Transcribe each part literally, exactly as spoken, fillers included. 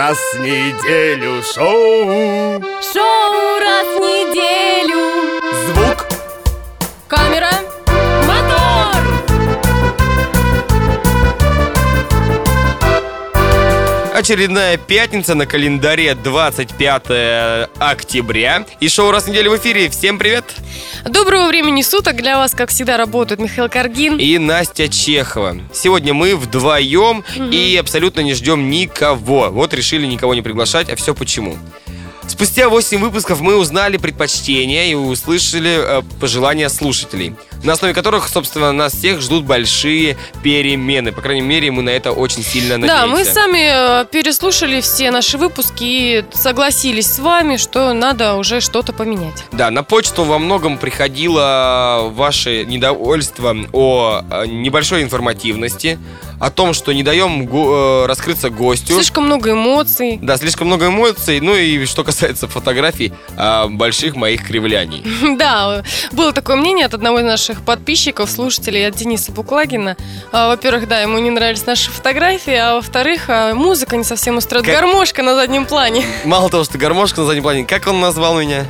раз в неделю шоу. Шоу раз в неделю. Звук. Камера. Мотор. Очередная пятница на календаре, двадцать пятое октября. И шоу раз в неделю в эфире. Всем привет! Доброго времени суток. Для вас, как всегда, работают Михаил Каргин и Настя Чехова. Сегодня мы вдвоем mm-hmm. и абсолютно не ждем никого. Вот решили никого не приглашать, а все почему? Спустя восемь выпусков мы узнали предпочтения и услышали э, пожелания слушателей, на основе которых, собственно, нас всех ждут большие перемены. По крайней мере, мы на это очень сильно надеемся. Да, мы сами э, переслушали все наши выпуски и согласились с вами, что надо уже что-то поменять. Да, на почту во многом приходило ваше недовольство о э, небольшой информативности, о том, что не даем го- э, раскрыться гостю. Слишком много эмоций. Да, слишком много эмоций. Ну и что касается фотографий а, больших моих кривляний. Да, было такое мнение от одного из наших подписчиков, слушателей, от Дениса Буклагина. А, во-первых, да, ему не нравились наши фотографии, а во-вторых, а, музыка не совсем устроит. Как... Гармошка на заднем плане. Мало того, что гармошка на заднем плане, как он назвал меня?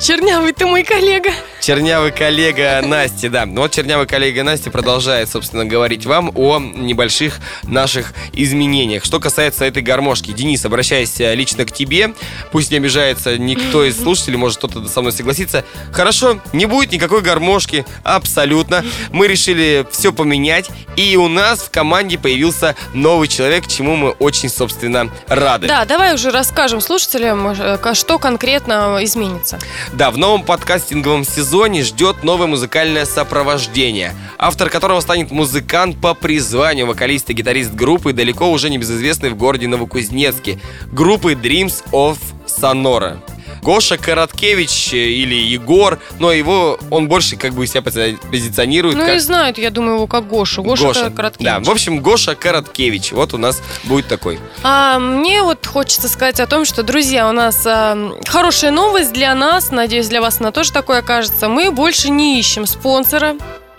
Чернявый ты мой коллега. Чернявый коллега Насти, да. Вот чернявый коллега Насти продолжает, собственно, говорить вам о небольших наших изменениях. Что касается этой гармошки, Денис, обращаясь лично к тебе, пусть не обижается никто из слушателей, может кто-то со мной согласится. Хорошо, не будет никакой гармошки, абсолютно. Мы решили все поменять, и у нас в команде появился новый человек, чему мы очень, собственно, рады. Да, давай уже расскажем слушателям, что конкретно изменится. Да, в новом подкастинговом сезоне ждет новое музыкальное сопровождение, автор которого станет музыкант по призванию, вокалист и гитарист группы, далеко уже не безызвестный в городе Новокузнецке, группы Dreams of Sonora. Гоша Короткевич или Егор, но его он больше как бы себя позиционирует. Ну как... и знают, я думаю, его как Гошу. Гоша, Гоша Короткевич. Да, в общем, Гоша Короткевич. Вот у нас будет такой. А, мне вот хочется сказать о том, что, друзья, у нас а, хорошая новость для нас. Надеюсь, для вас она тоже такое окажется. Мы больше не ищем спонсора.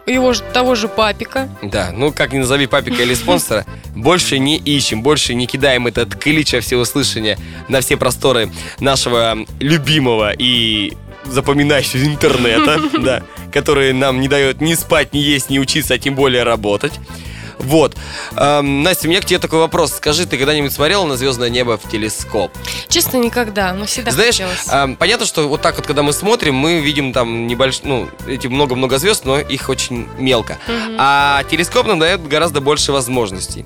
Его же, того же Папика. Да, ну как ни назови Папика или спонсора, больше не ищем, больше не кидаем этот клич о всеуслышание на все просторы нашего любимого и запоминающего интернета, да, который нам не дает ни спать, ни есть, ни учиться, а тем более работать. Вот. Эм, Настя, у меня к тебе такой вопрос. Скажи, ты когда-нибудь смотрела на звездное небо в телескоп? Честно, никогда, но всегда знаешь, хотелось. Эм, понятно, что вот так вот, когда мы смотрим, мы видим там небольш... ну, эти много-много звезд, но их очень мелко. Угу. А телескоп нам дает гораздо больше возможностей.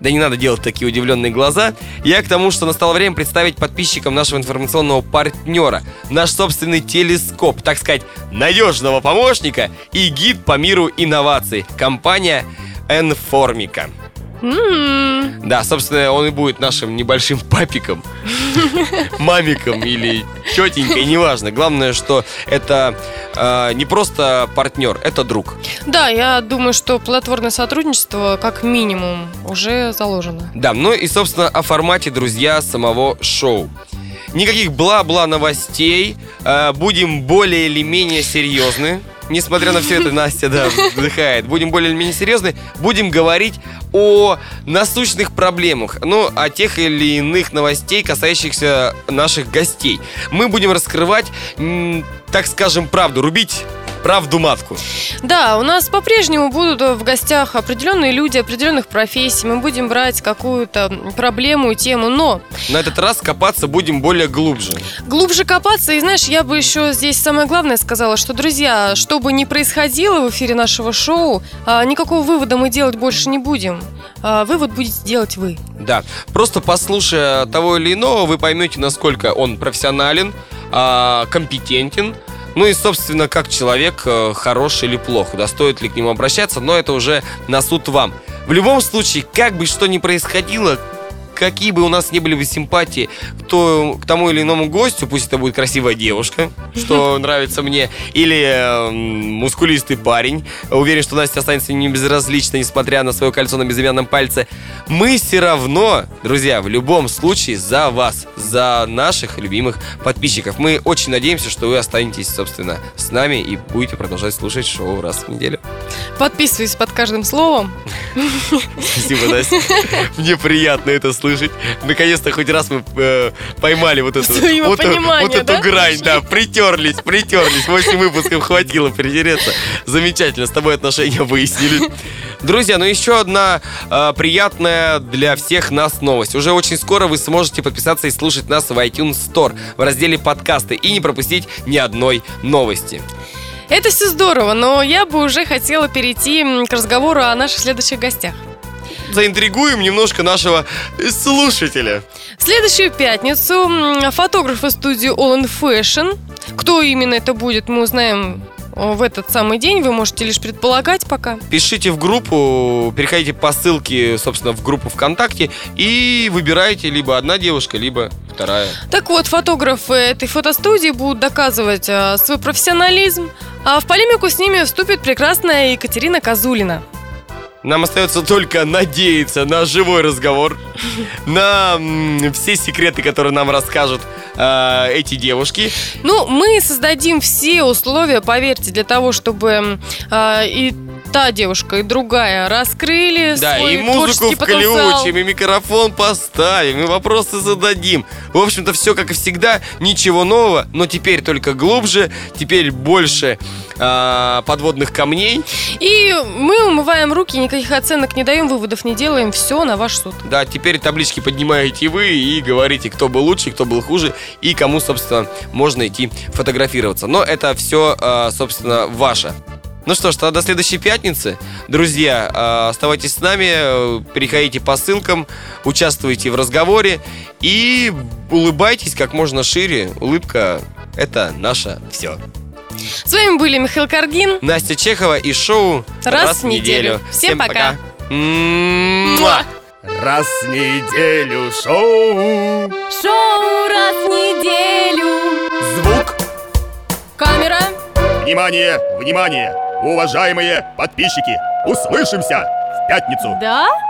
Да не надо делать такие удивленные глаза. Я к тому, что настало время представить подписчикам нашего информационного партнера наш собственный телескоп, так сказать, надежного помощника и гид по миру инноваций. Компания Энформика. Mm-hmm. Да, собственно, он и будет нашим небольшим папиком, мамиком или тетенькой, неважно. Главное, что это э, не просто партнер, это друг. Да, я думаю, что плодотворное сотрудничество как минимум уже заложено. Да, ну и, собственно, о формате, друзья, самого шоу. Никаких бла-бла новостей, э, будем более или менее серьезны. Несмотря на все это, Настя, да, вздыхает. Будем более или менее серьезны. Будем говорить о насущных проблемах, ну, о тех или иных новостей, касающихся наших гостей. Мы будем раскрывать, м- так скажем, правду, рубить правду матку. Да, у нас по-прежнему будут в гостях определенные люди, определенных профессий. Мы будем брать какую-то проблему, тему, но... На этот раз копаться будем более глубже. Глубже копаться. И знаешь, я бы еще здесь самое главное сказала, что, друзья, что бы ни происходило в эфире нашего шоу, никакого вывода мы делать больше не будем. Вывод будете делать вы. Да, просто послушая того или иного, вы поймете, насколько он профессионален, компетентен. Ну и, собственно, как человек, хорош или плох, да, стоит ли к нему обращаться, но это уже на суд вам. В любом случае, как бы что ни происходило, какие бы у нас не были бы симпатии то, к тому или иному гостю, пусть это будет красивая девушка, что нравится мне, или э, мускулистый парень, уверен, что Настя останется не безразлична, несмотря на свое кольцо на безымянном пальце, мы все равно, друзья, в любом случае за вас, за наших любимых подписчиков. Мы очень надеемся, что вы останетесь, собственно, с нами и будете продолжать слушать шоу раз в неделю. Подписываюсь под каждым словом. Спасибо, Настя. Мне приятно это слышать. Наконец-то хоть раз мы э, поймали вот эту, вот, вот эту да? грань. Да, притерлись, притерлись. восемь выпусков хватило притереться. Замечательно, с тобой отношения выяснили. Друзья, ну еще одна э, приятная для всех нас новость. Уже очень скоро вы сможете подписаться и слушать нас в iTunes Store в разделе подкасты и не пропустить ни одной новости. Это все здорово, но я бы уже хотела перейти к разговору о наших следующих гостях. Заинтригуем немножко нашего слушателя. В следующую пятницу фотограф из студии All in Fashion. Кто именно это будет, мы узнаем в этот самый день. Вы можете лишь предполагать пока. Пишите в группу, переходите по ссылке, собственно, в группу ВКонтакте и выбирайте либо одна девушка, либо вторая. Так вот, фотографы этой фотостудии будут доказывать свой профессионализм, а в полемику с ними вступит прекрасная Екатерина Казулина. Нам остается только надеяться на живой разговор, на все секреты, которые нам расскажут э, эти девушки. Ну, мы создадим все условия, поверьте, для того, чтобы э, и та девушка, и другая раскрыли да, свой творческий потенциал. Да, и музыку включим, и микрофон поставим, и вопросы зададим. В общем-то, все как и всегда, ничего нового, но теперь только глубже, теперь больше э, подводных камней. И мы умываем руки, никогда Никаких оценок не даем, выводов не делаем. Все на ваш суд. Да, теперь таблички поднимаете вы и говорите, кто был лучше, кто был хуже и кому, собственно, можно идти фотографироваться. Но это все, собственно, ваше. Ну что ж, до следующей пятницы. Друзья, оставайтесь с нами, переходите по ссылкам, участвуйте в разговоре и улыбайтесь как можно шире. Улыбка – это наше все. С вами были Михаил Каргин, Настя Чехова и шоу «Раз, Раз в неделю». Всем, Всем пока. пока. Раз в неделю шоу. Шоу «Раз в неделю». Звук. Камера. Внимание, внимание, уважаемые подписчики. Услышимся в пятницу. Да?